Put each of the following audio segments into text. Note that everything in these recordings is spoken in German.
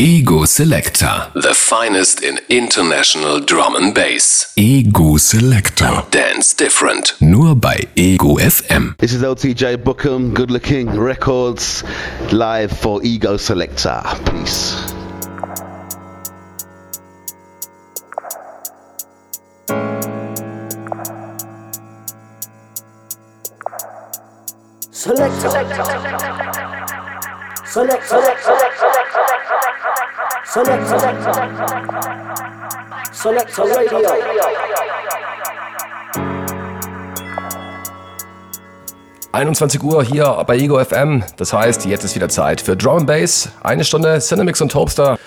Ego Selector. The finest in international drum and bass. Ego Selector. Dance different. Nur bei Ego FM. This is LTJ Bukem, Good Looking Records, live for Ego Selector. Peace. Selector. Selector radio. ...21 Uhr hier bei Ego FM. Das heißt, jetzt ist wieder Zeit für Drum & Bass. Eine Stunde Cinemix und Topster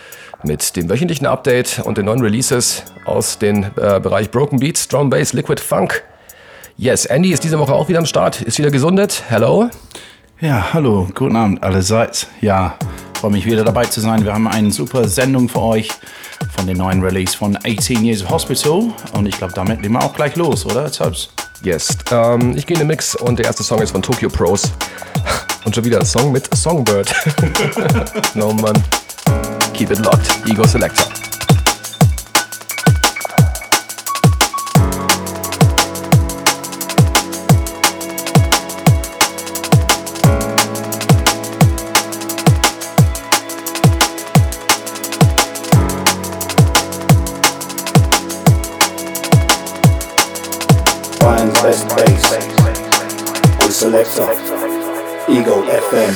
mit dem wöchentlichen Update und den neuen Releases aus dem Bereich Broken Beats, Drum & Bass, Liquid Funk. Yes, Andy ist diese Woche auch wieder am Start, ist wieder gesundet. Hello. Ja, hallo, guten Abend allerseits. Ja, freue mich wieder dabei zu sein. Wir haben eine super Sendung für euch von dem neuen Release von 18 Years of Hospital. Und ich glaube, damit legen wir auch gleich los, oder? Yes, ich gehe in den Mix und der erste Song ist von Tokyo Pros. Und schon wieder ein Song mit Songbird. No, man. Keep it locked, Ego Selector. Best bass with Selector, Ego FM.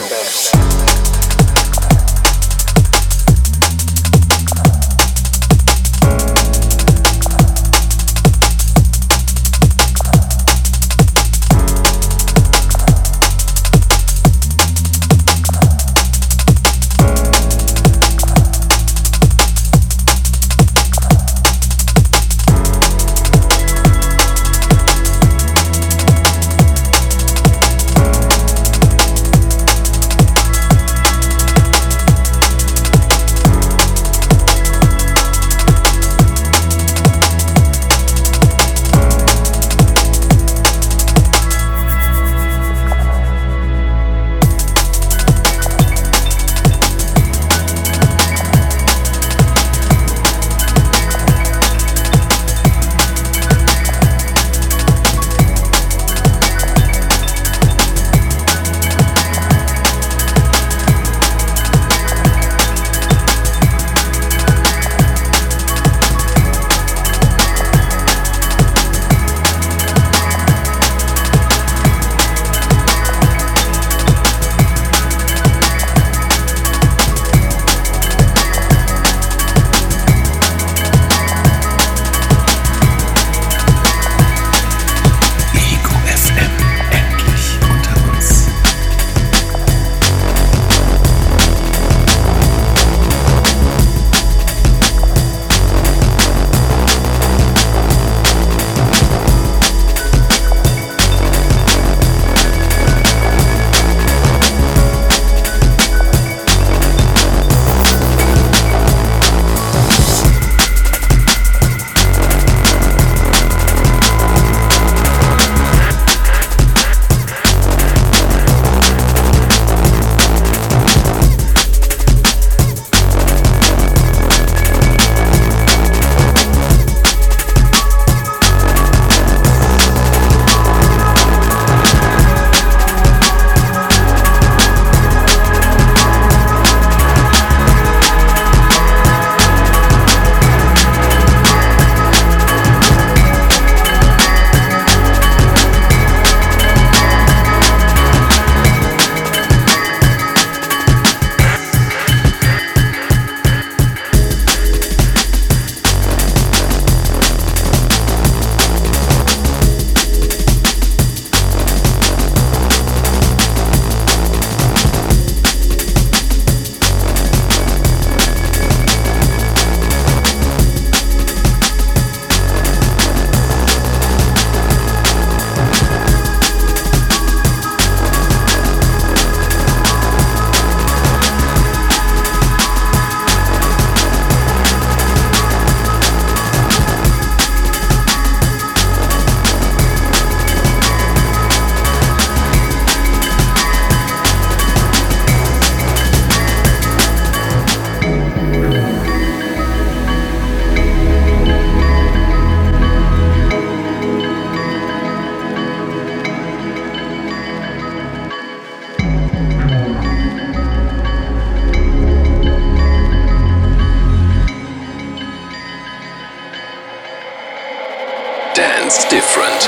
Sounds different.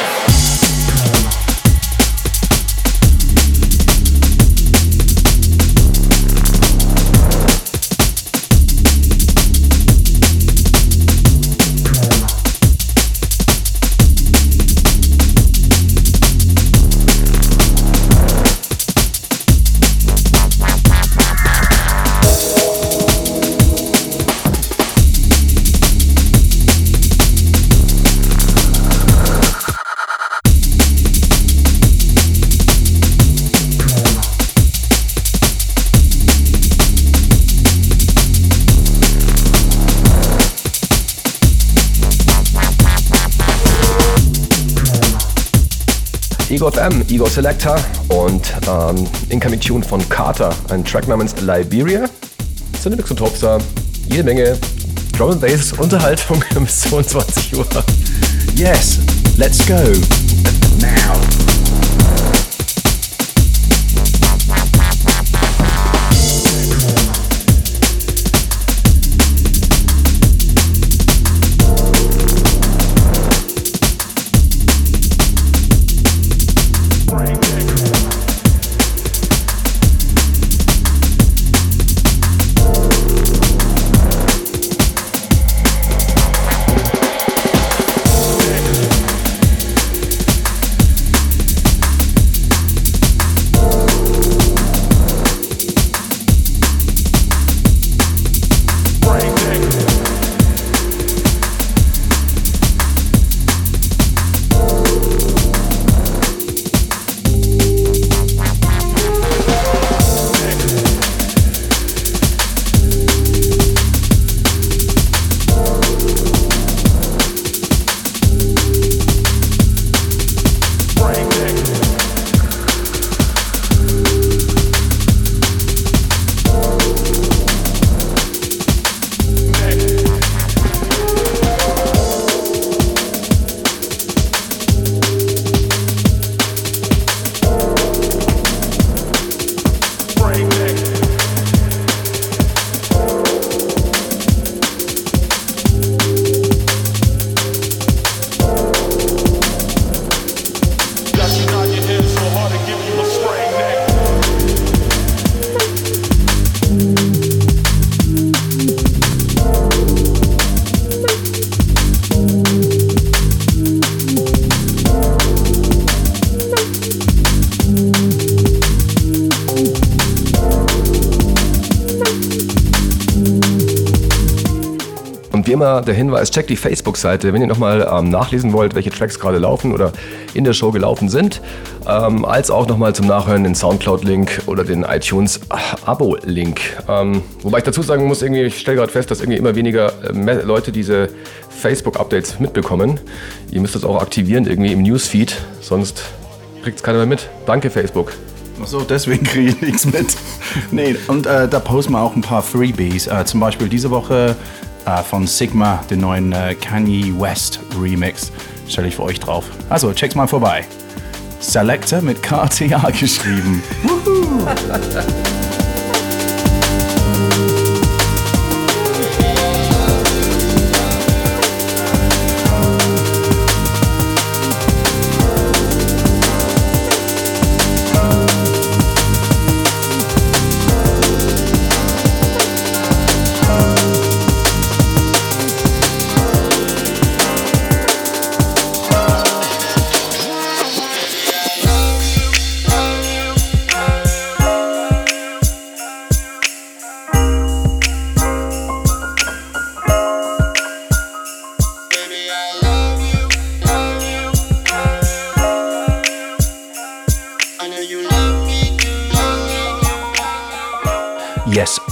Ego FM, Ego Selector und Incoming Tune von Carter, ein Track namens Liberia. Cinebix und Topster, jede Menge Drum and Bass Unterhaltung bis 22 Uhr. Yes, let's go now. Wie immer der Hinweis, checkt die Facebook-Seite, wenn ihr nochmal nachlesen wollt, welche Tracks gerade laufen oder in der Show gelaufen sind, als auch nochmal zum Nachhören den Soundcloud-Link oder den iTunes-Abo-Link. Wobei ich dazu sagen muss, irgendwie, ich stelle gerade fest, dass irgendwie immer weniger Leute diese Facebook-Updates mitbekommen. Ihr müsst das auch aktivieren irgendwie im Newsfeed, sonst kriegt es keiner mehr mit. Danke, Facebook. Achso, deswegen kriege ich nichts mit. Nee, und da posten wir auch ein paar Freebies. Zum Beispiel diese Woche von Sigma, den neuen Kanye West Remix, stelle ich für euch drauf. Also, check's mal vorbei. Selector mit KTA geschrieben.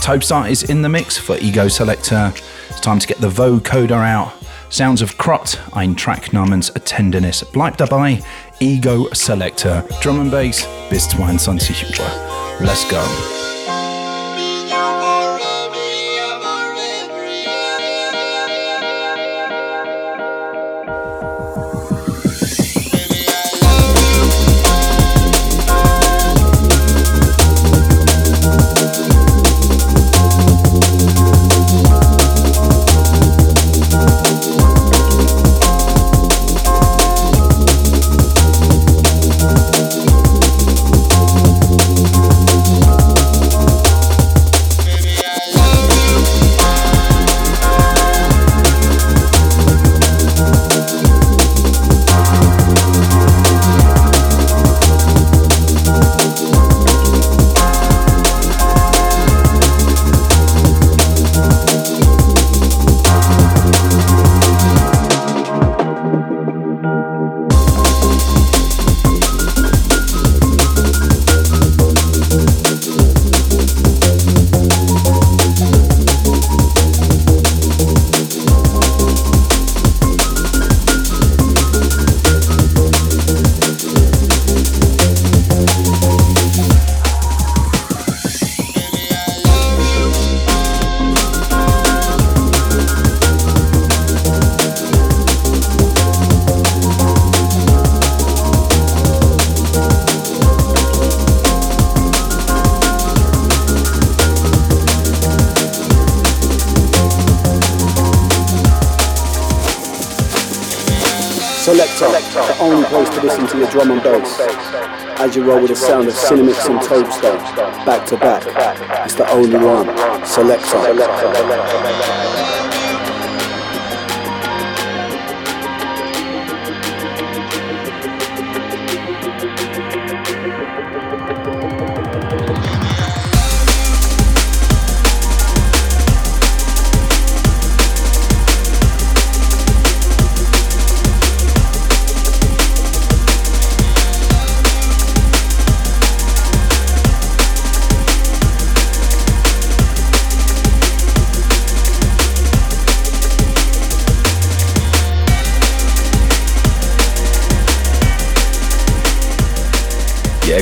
Topster is in the mix for Ego Selector. It's time to get the vocoder out. Sounds of Krott, ein Track namens Tenderness. Bleibt dabei, Ego Selector. Drum and Bass bis 22 Uhr. Let's go. Selector, the only place to listen to your drum and bass. As you roll with the sound of Cinemix and Topster, back to back, it's the only one. Selector.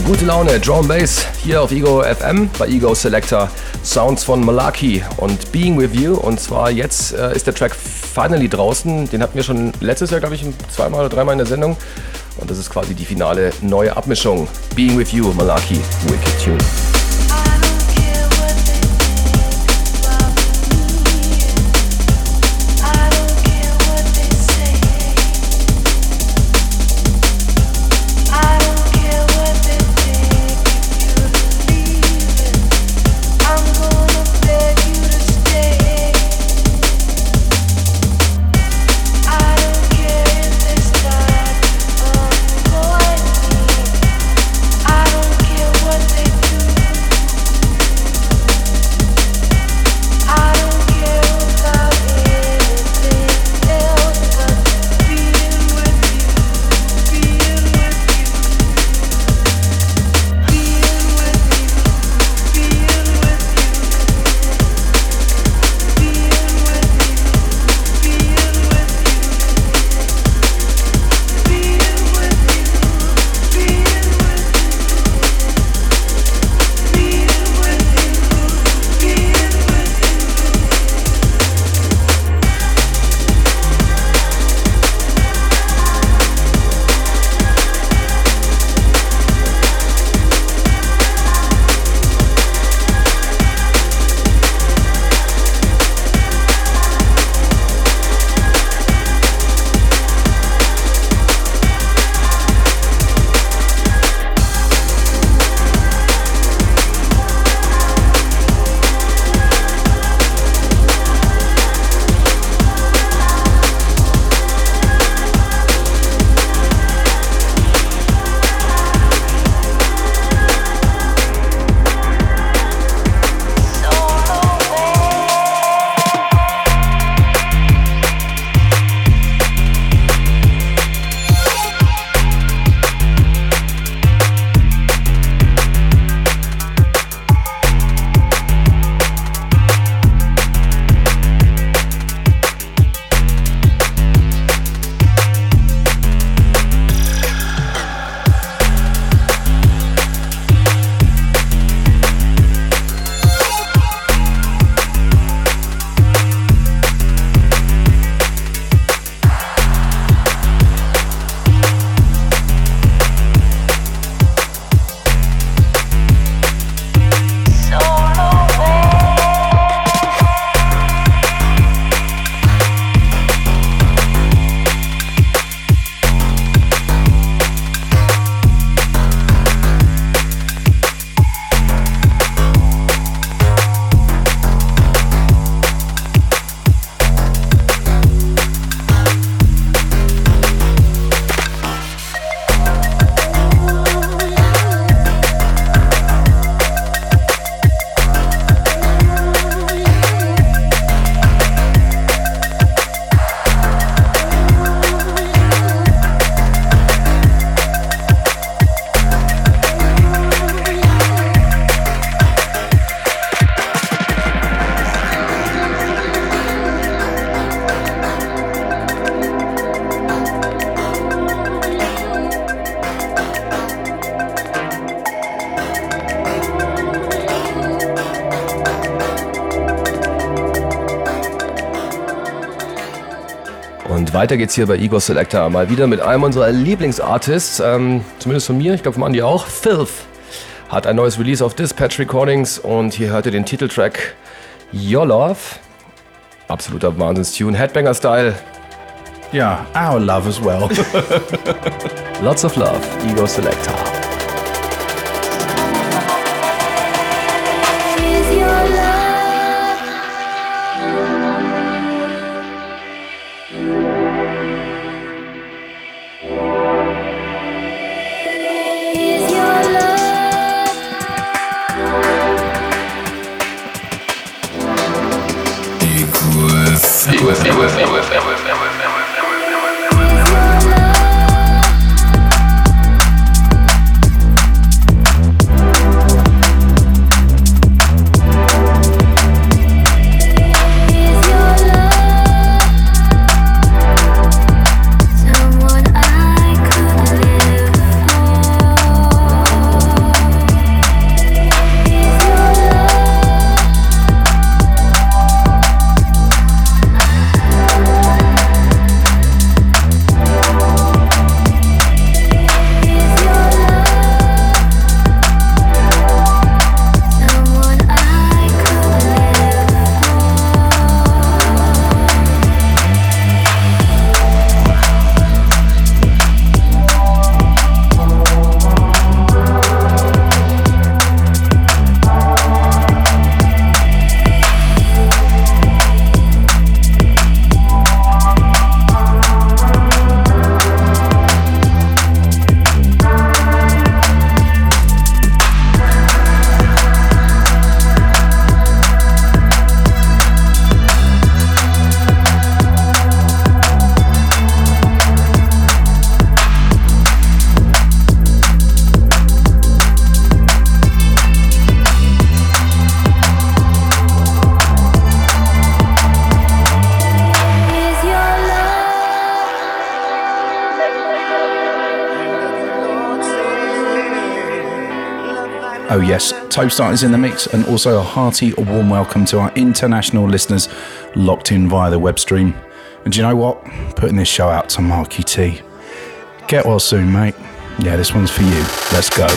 Gute Laune, Drum Bass hier auf Ego FM bei Ego Selector. Sounds von Malaki und Being With You, und zwar jetzt ist der Track finally draußen. Den hatten wir schon letztes Jahr, glaube ich, zweimal oder dreimal in der Sendung, und das ist quasi die finale neue Abmischung. Being With You, Malaki, Wicked Tune. Weiter geht's hier bei Ego Selector, mal wieder mit einem unserer Lieblingsartists, zumindest von mir, ich glaube von Andy auch. Filth hat ein neues Release auf Dispatch Recordings, und hier hört ihr den Titeltrack Your Love. Absoluter Wahnsinns-Tune, Headbanger-Style. Yeah, our love as well. Lots of love, Ego Selector. Oh yes, Topster is in the mix, and also a hearty warm welcome to our international listeners locked in via the web stream. And do you know what? Putting this show out to Marky T. Get well soon, mate. Yeah, this one's for you. Let's go.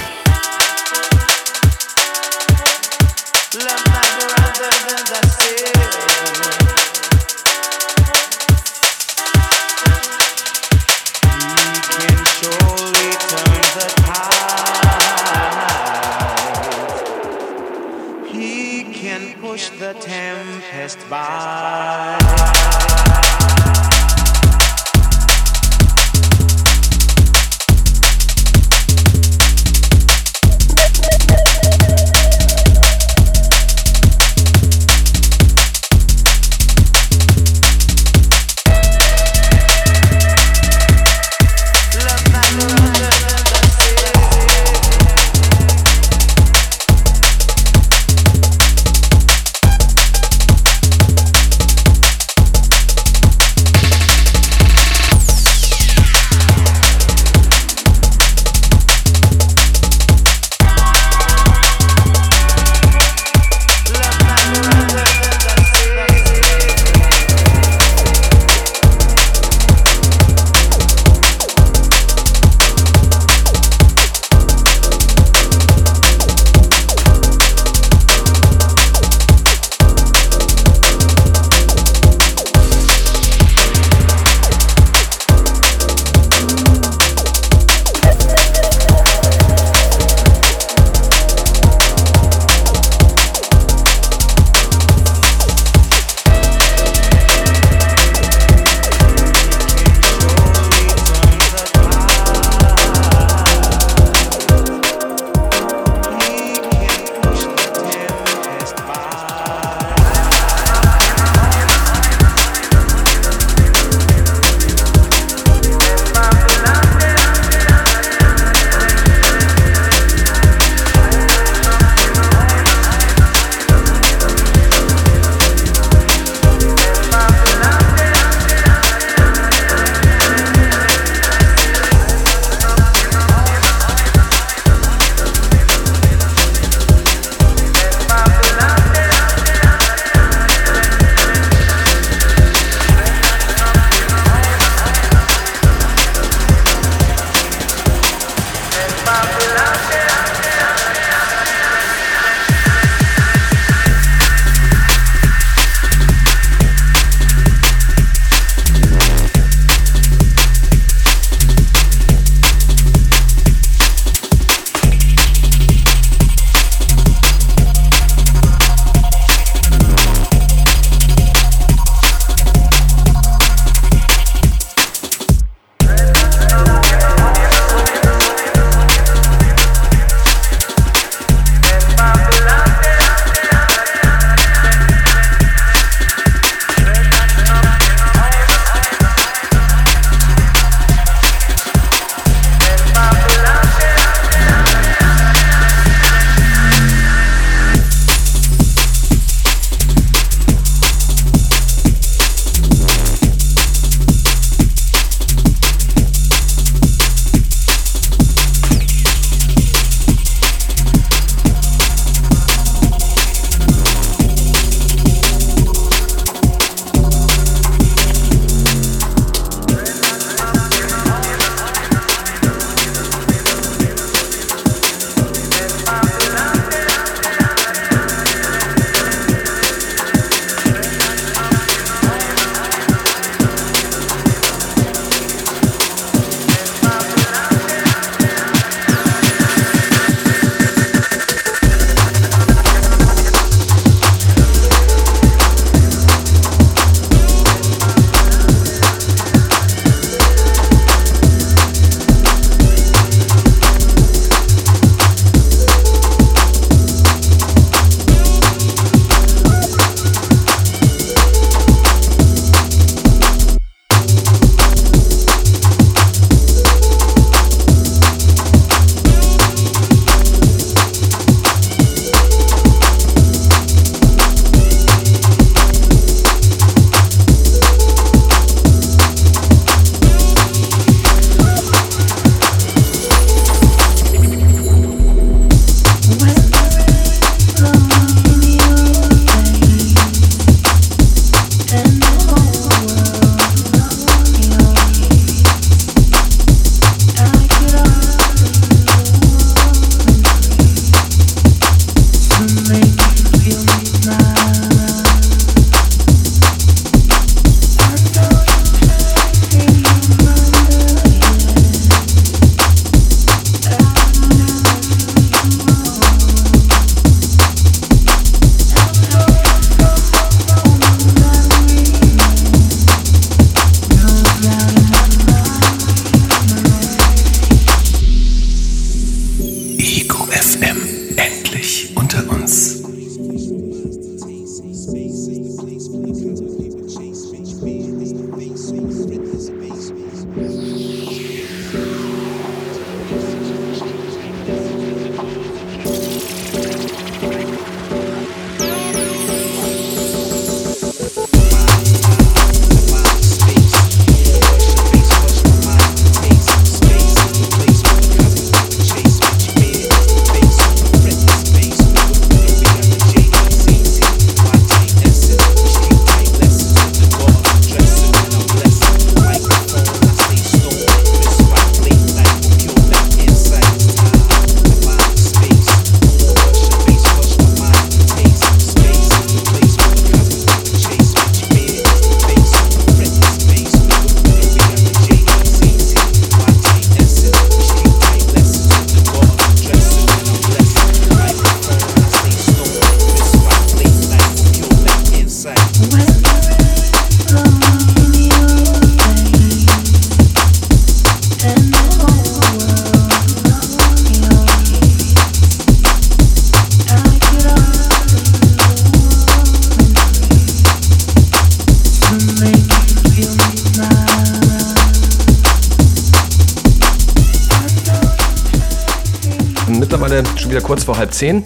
Stunde, schon wieder kurz vor 9:30.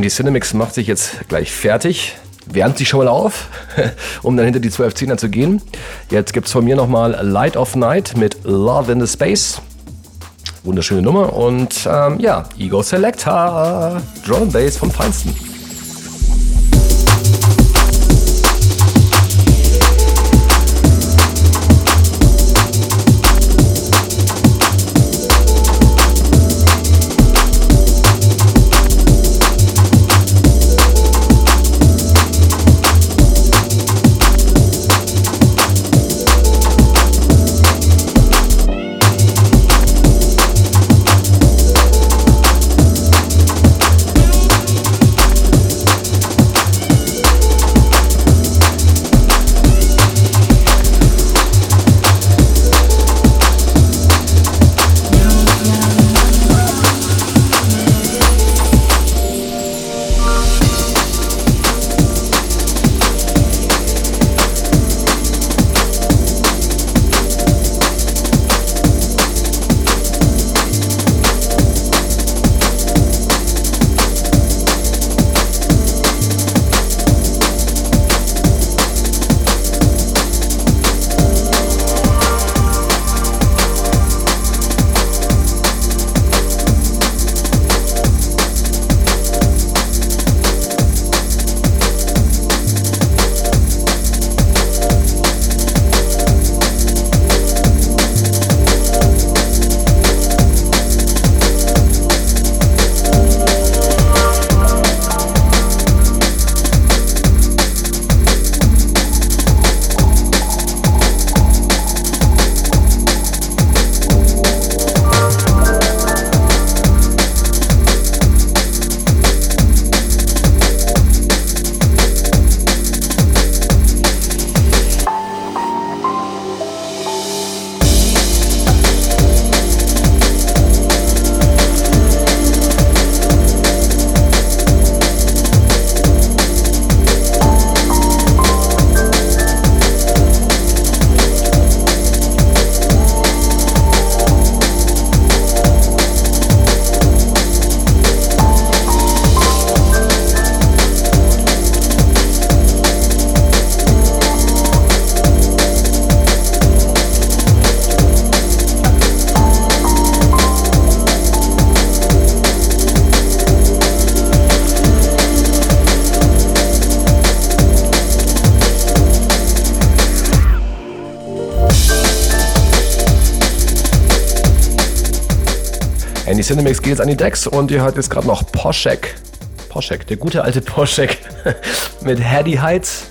Die Cinemix macht sich jetzt gleich fertig, wärmt sich schon mal auf, um dann hinter die 12:10er zu gehen. Jetzt gibt's von mir nochmal Light of Night mit Love in the Space. Wunderschöne Nummer und ja, Ego Selector, Drum Bass vom Feinsten. Die Cinemix geht jetzt an die Decks und ihr hört jetzt gerade noch Porschek, der gute alte Porschek mit Heddy Heights.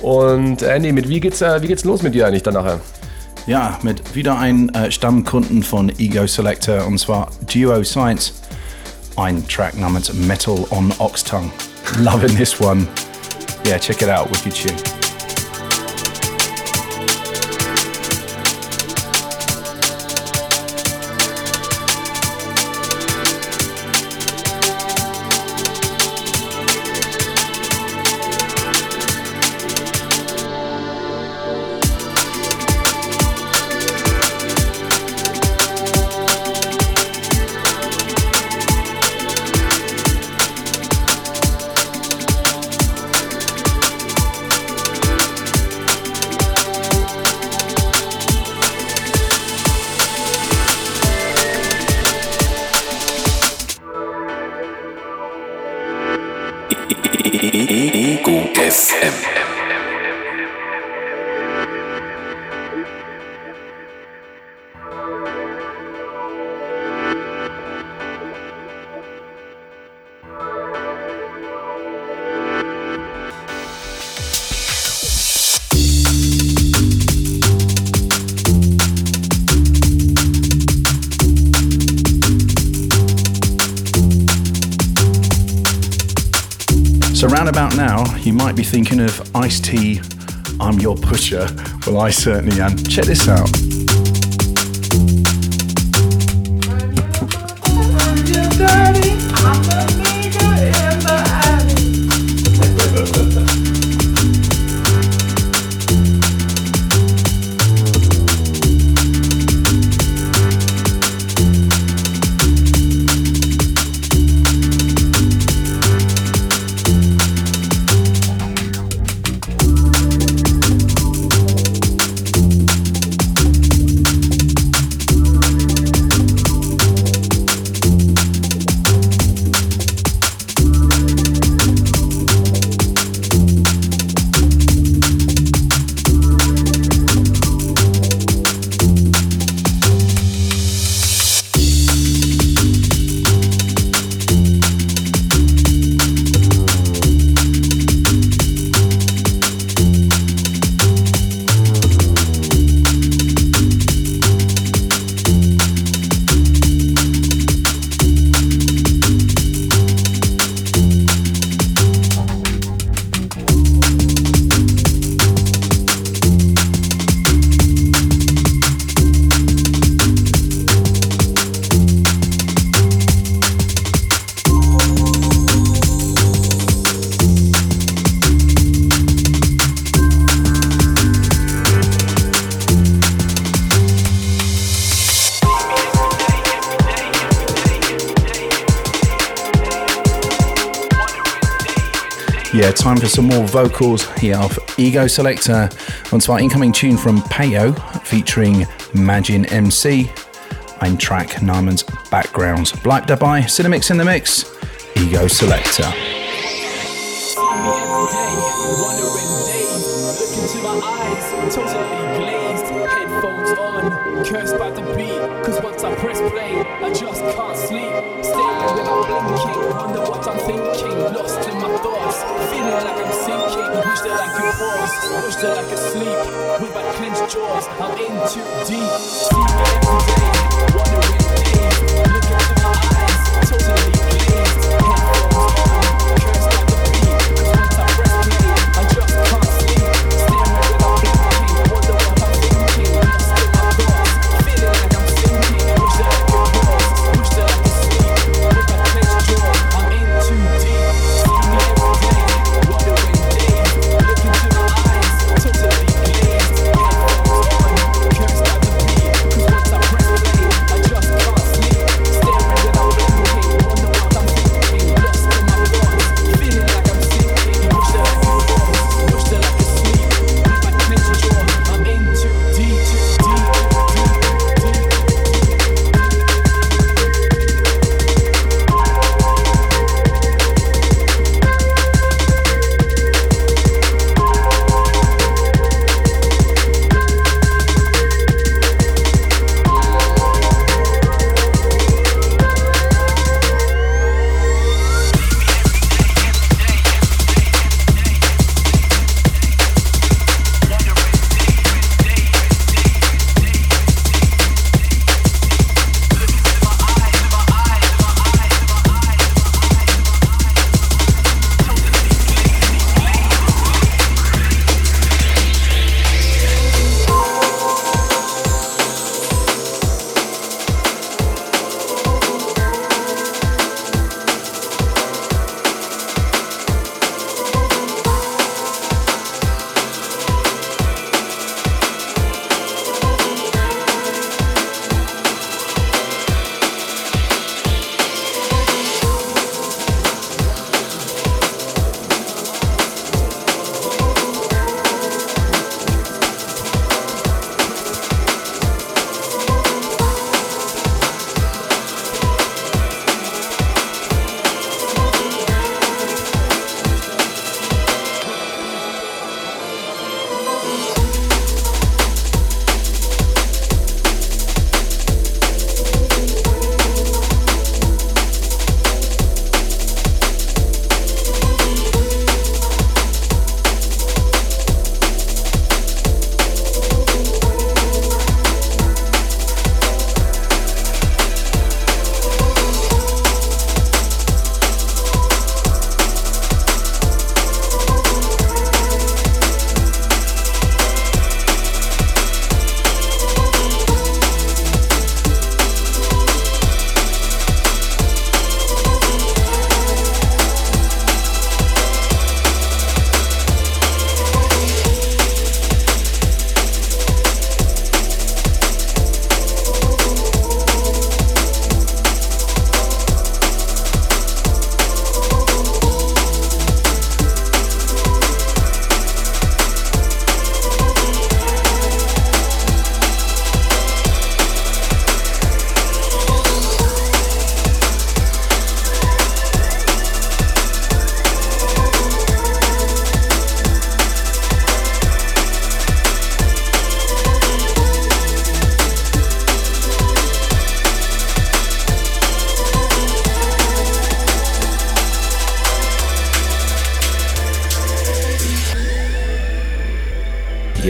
Und Andy, mit wie geht's los mit dir eigentlich dann nachher? Ja, mit wieder einem Stammkunden von Ego Selector, und zwar Duo Science. Ein Track namens Metal on Oxtongue. Loving this one. Yeah, check it out, wicked tune. Be thinking of Ice-T, I'm your pusher. Well, I certainly am. Check this out. yeah, time for some more vocals here off Ego Selector. Onto our incoming tune from Payo featuring Majin MC. Ein Track Naiman's Backgrounds. Bleibt dabei, Cinemix in the mix, Ego Selector. Cursed by the beat, cause once I press play, I just can't sleep. Staring without blinking, wonder what I'm thinking. Lost in my thoughts, feeling like I'm sinking. Wish that I could pause, wish that I could sleep. With my clenched jaws, I'm in too deep. Sleeping every day, wondering days. Look into my eyes, totally glazed. Headphones on, cursed by the beat, cause once I press play, I just can't sleep. Staring without blinking, wonder what I'm thinking. Lost in my thoughts.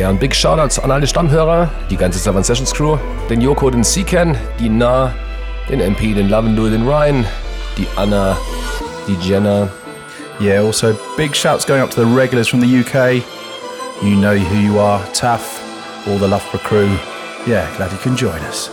Ein Big Shoutouts an alle Stammhörer, die ganze 7 Sessions Crew, den Joko, den Seekan, die Na, den MP, den Lavendu, den Ryan, die Anna, die Jenna. Yeah, also big shouts going up to the regulars from the UK. You know who you are, Taff, all the Loughborough crew. Yeah, glad you can join us.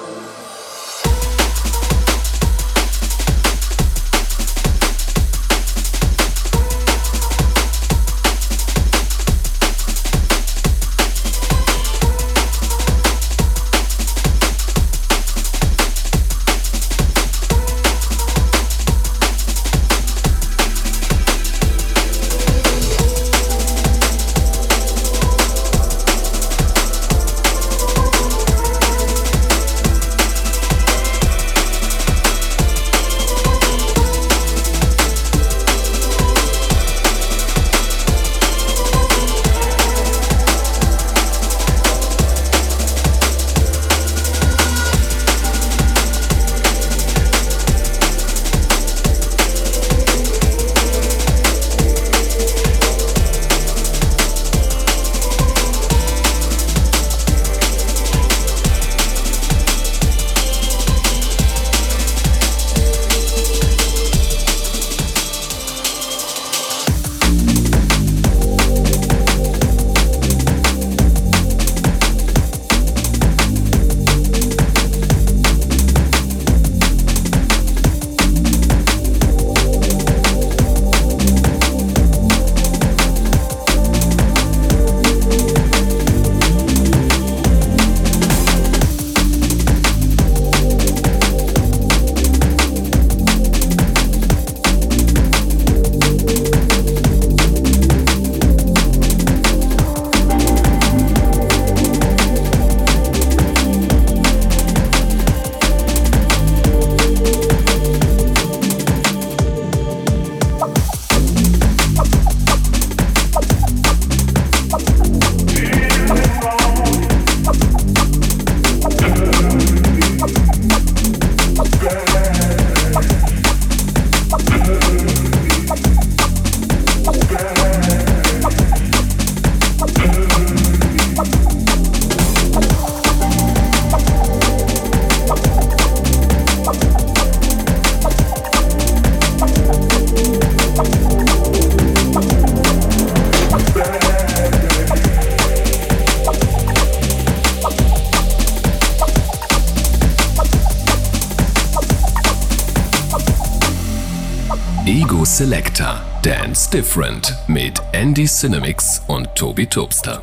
Selector. Dance Different mit Andy Cinemix und Tobi Topster.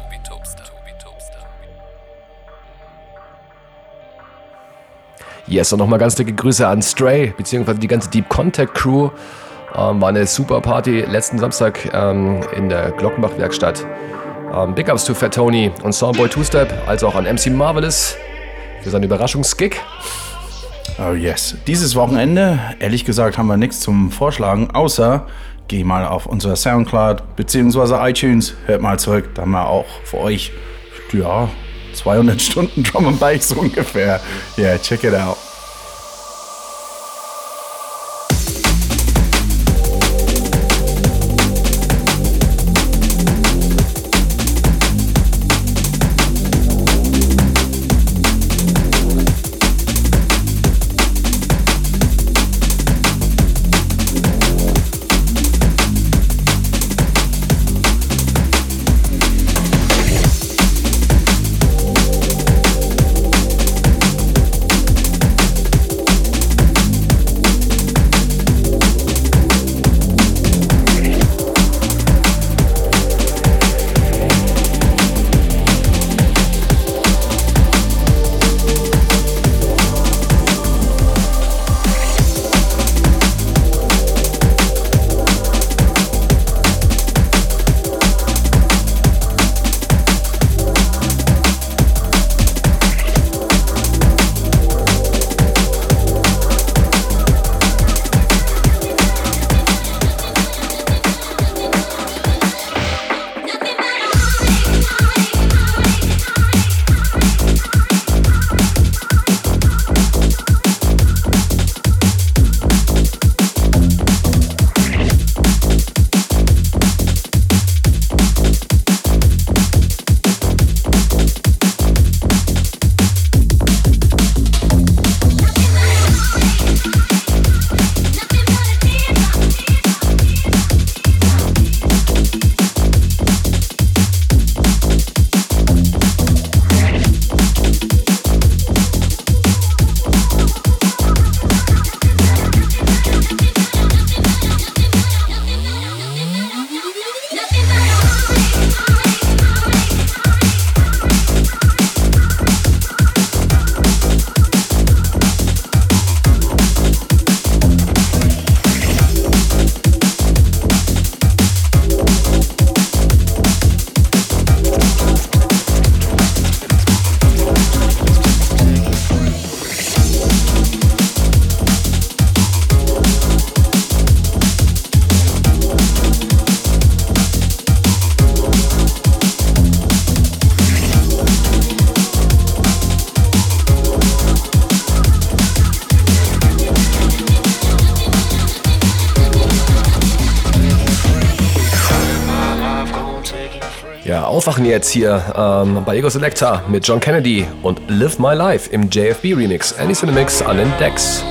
Yes, und nochmal ganz dicke Grüße an Stray, beziehungsweise die ganze Deep-Contact-Crew. War eine super Party letzten Samstag in der Glockenbachwerkstatt. Big Ups to Fat Tony und Soundboy Two-Step, als auch an MC Marvelous für seinen Überraschungsgig. Oh yes. Dieses Wochenende, ehrlich gesagt, haben wir nichts zum Vorschlagen, außer geh mal auf unser Soundcloud bzw. iTunes, hört mal zurück, dann mal auch für euch, ja, 200 Stunden Drum and Bass ungefähr. Yeah, check it out. Aufwachen jetzt hier bei Ego Selector mit John Kennedy und Live My Life im JFB Remix. Andy Cinemix an den Decks.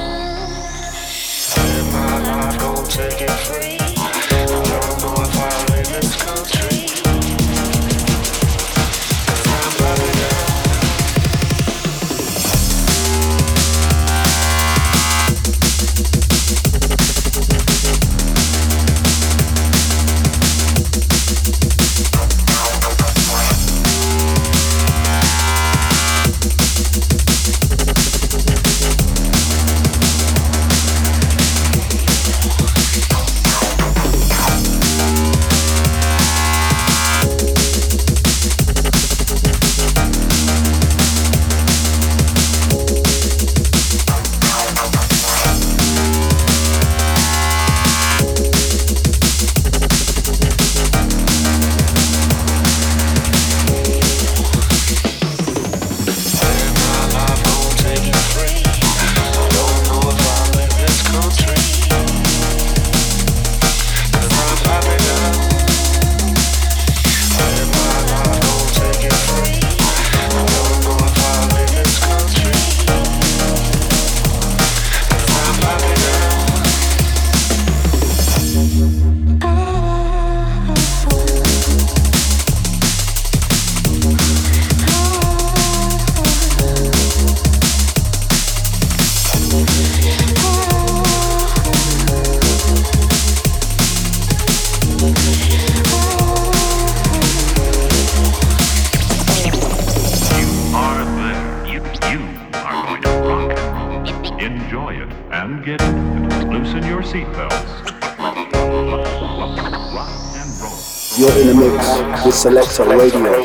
seatbelts. You're in the mix with Selector Radio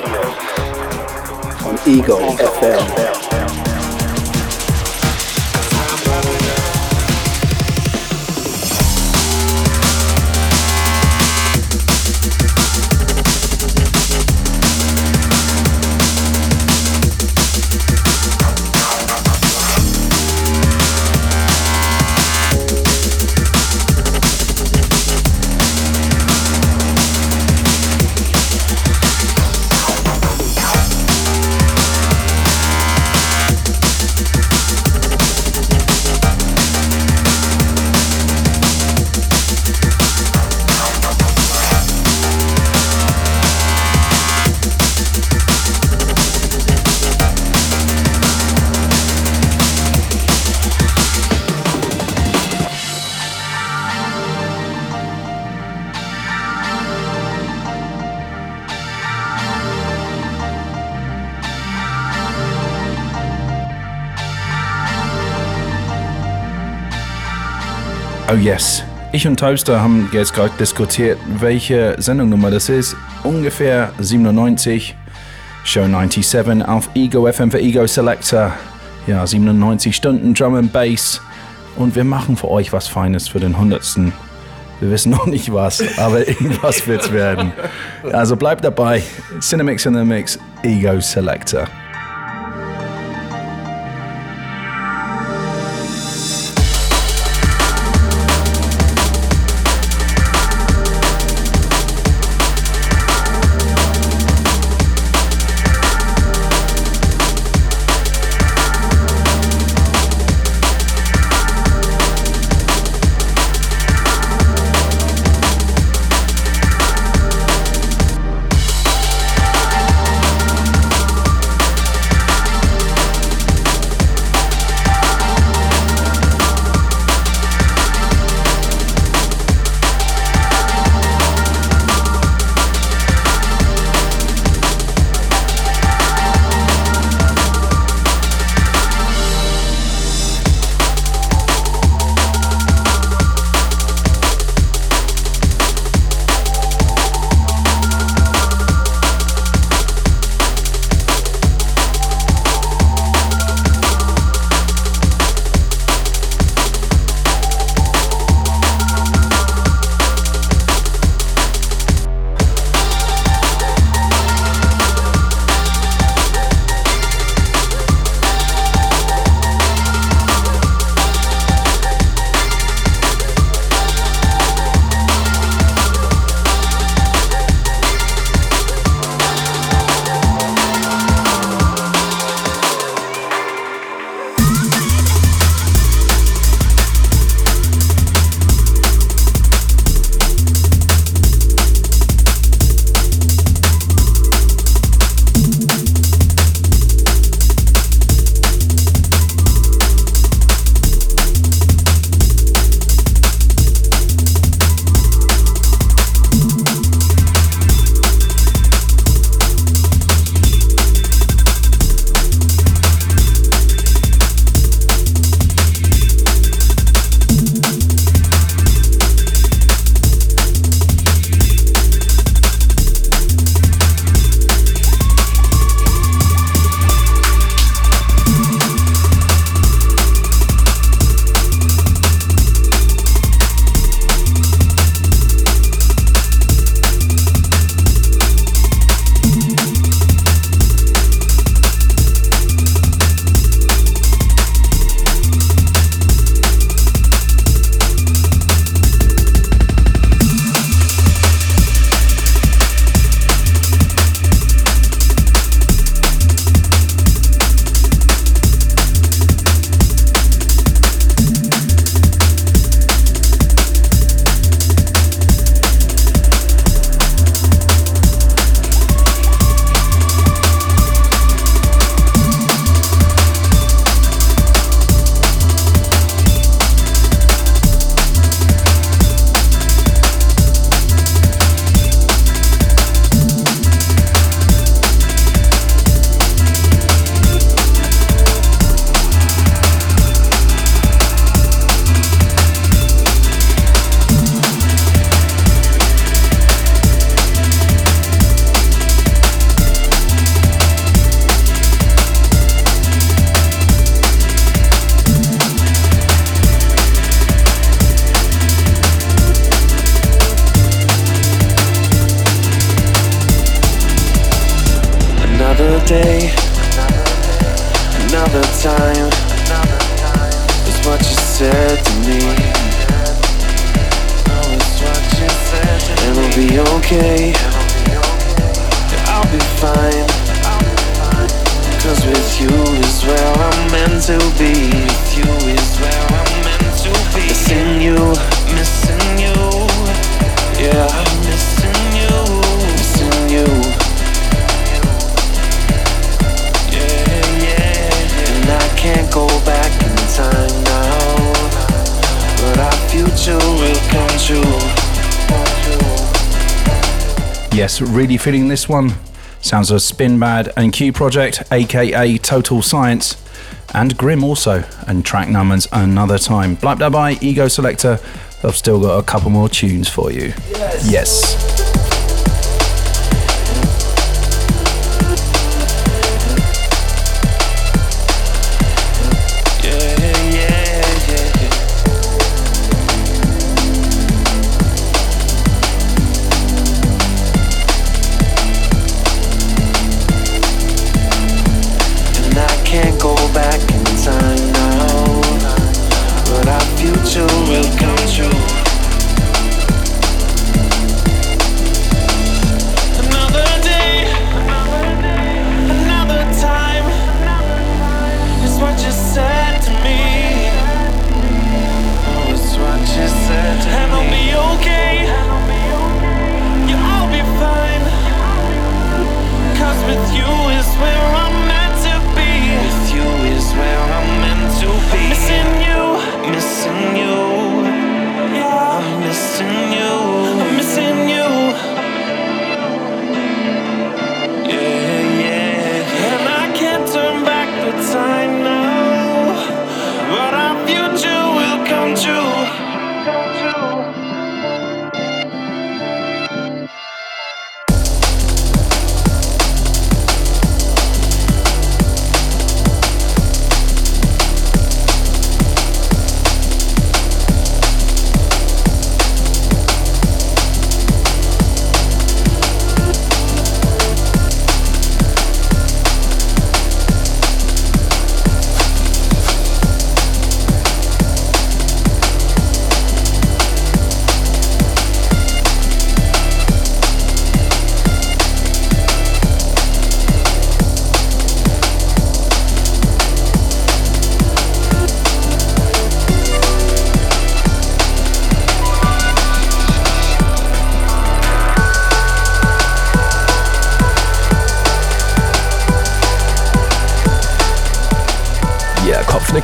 on Ego FM. Oh yes, ich und Topster haben jetzt gerade diskutiert, welche Sendungnummer das ist. Ungefähr 97, Show 97 auf Ego FM für Ego Selector. Ja, 97 Stunden Drum and Bass. Und wir machen für euch was Feines für den 100. Wir wissen noch nicht was, aber irgendwas wird's werden. Also bleibt dabei, Cinemix in the Mix, Ego Selector. Another day, another time is what you said to me. Oh, it's what you said to me. And I'll be okay, I'll be fine, cause with you is where I'm meant to be. With you is where I'm meant to be. Missing you, missing you. Yeah, missing you, missing you. Can't go back in time now, but our future will come true. Yes, really feeling this one. Sounds of Sinbad and Q Project, aka Total Science, and Grim also, and track numbers Another Time. Blap that by Ego Selector. I've still got a couple more tunes for you. Yes.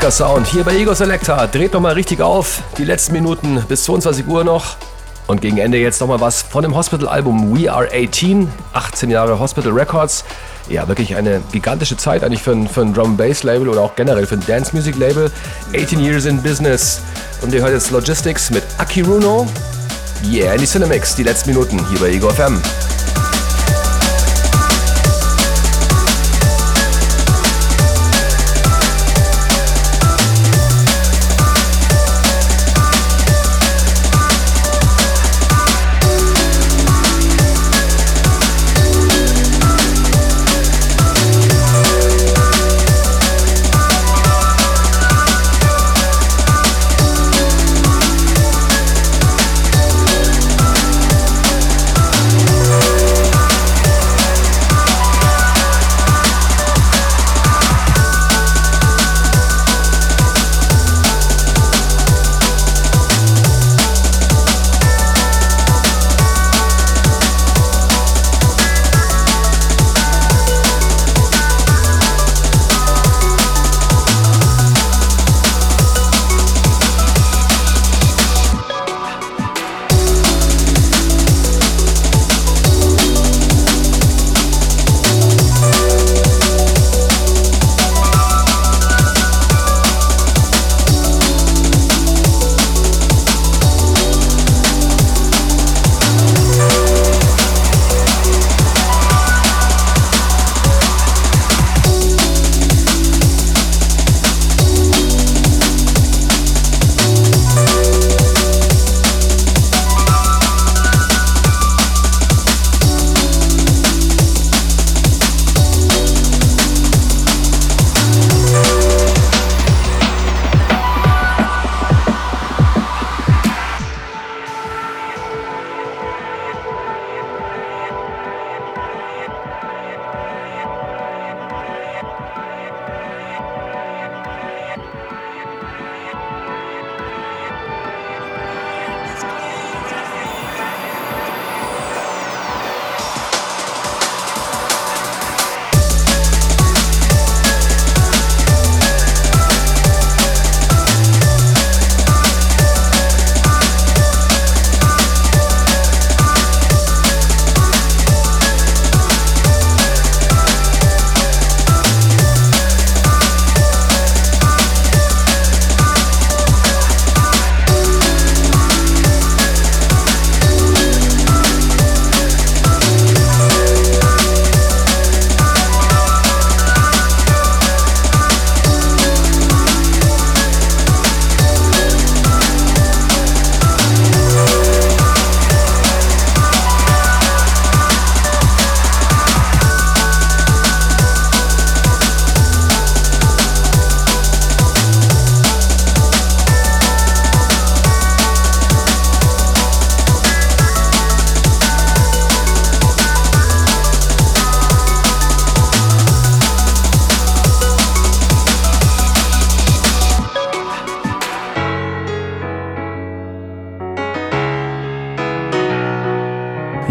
Sound hier bei Ego Selector. Dreht nochmal richtig auf. Die letzten Minuten bis 22 Uhr noch. Und gegen Ende jetzt nochmal was von dem Hospital-Album We Are 18. 18 Jahre Hospital Records. Ja, wirklich eine gigantische Zeit eigentlich für ein Drum-Bass-Label oder auch generell für ein Dance-Music-Label. 18 Years in Business. Und ihr hört jetzt Logistics mit Aki Runo. Yeah, in die Cinemix. Die letzten Minuten hier bei Ego FM.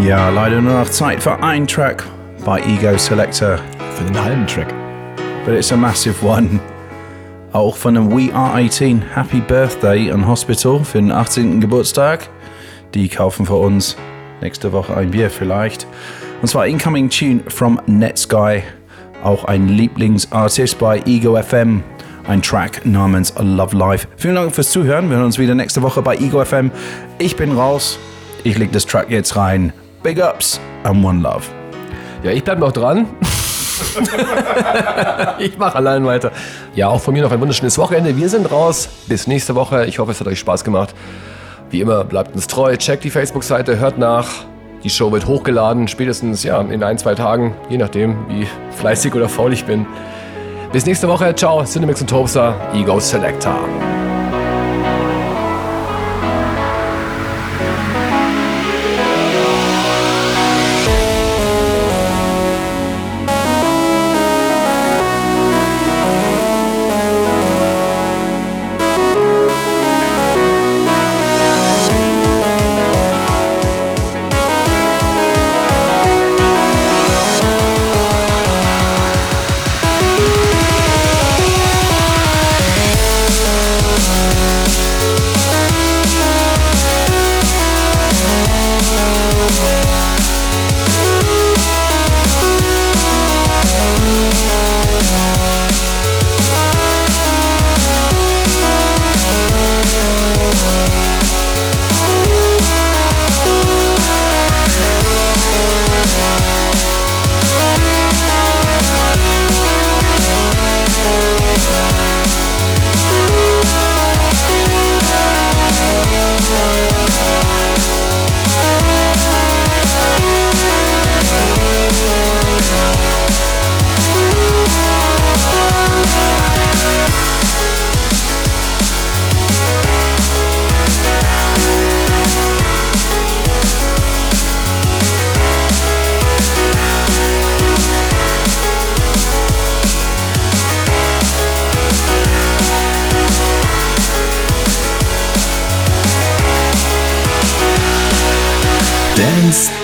Ja, leider nur noch Zeit for einen Track by Ego Selector. Für den halben Track. But it's a massive one. Auch von dem We Are 18 Happy Birthday an Hospital für den 18. Geburtstag. Die kaufen für uns nächste Woche ein Bier vielleicht. Und zwar Incoming Tune from Netsky. Auch ein Lieblingsartist bei Ego FM. Ein Track namens Love Life. Vielen Dank fürs Zuhören. Wir hören uns wieder nächste Woche bei Ego FM. Ich bin raus. Ich leg das Track jetzt rein. Big Ups and One Love. Ja, ich bleib noch dran. Ich mache allein weiter. Ja, auch von mir noch ein wunderschönes Wochenende. Wir sind raus. Bis nächste Woche. Ich hoffe, es hat euch Spaß gemacht. Wie immer, bleibt uns treu. Checkt die Facebook-Seite, hört nach. Die Show wird hochgeladen. Spätestens ja, in 1-2 Tagen. Je nachdem, wie fleißig oder faul ich bin. Bis nächste Woche. Ciao, Cinemix und Topster, Ego Selector.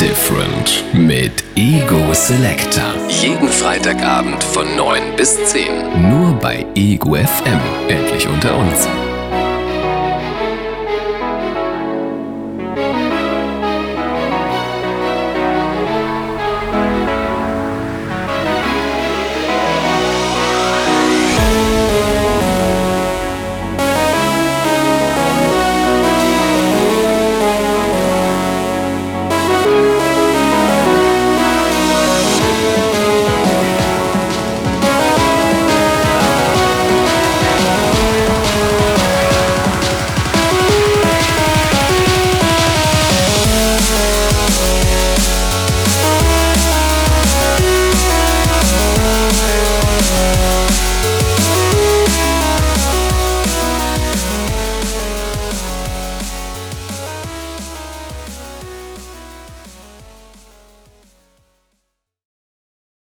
Different mit Ego Selector. Jeden Freitagabend von 9 bis 10. Nur bei Ego FM. Endlich unter uns.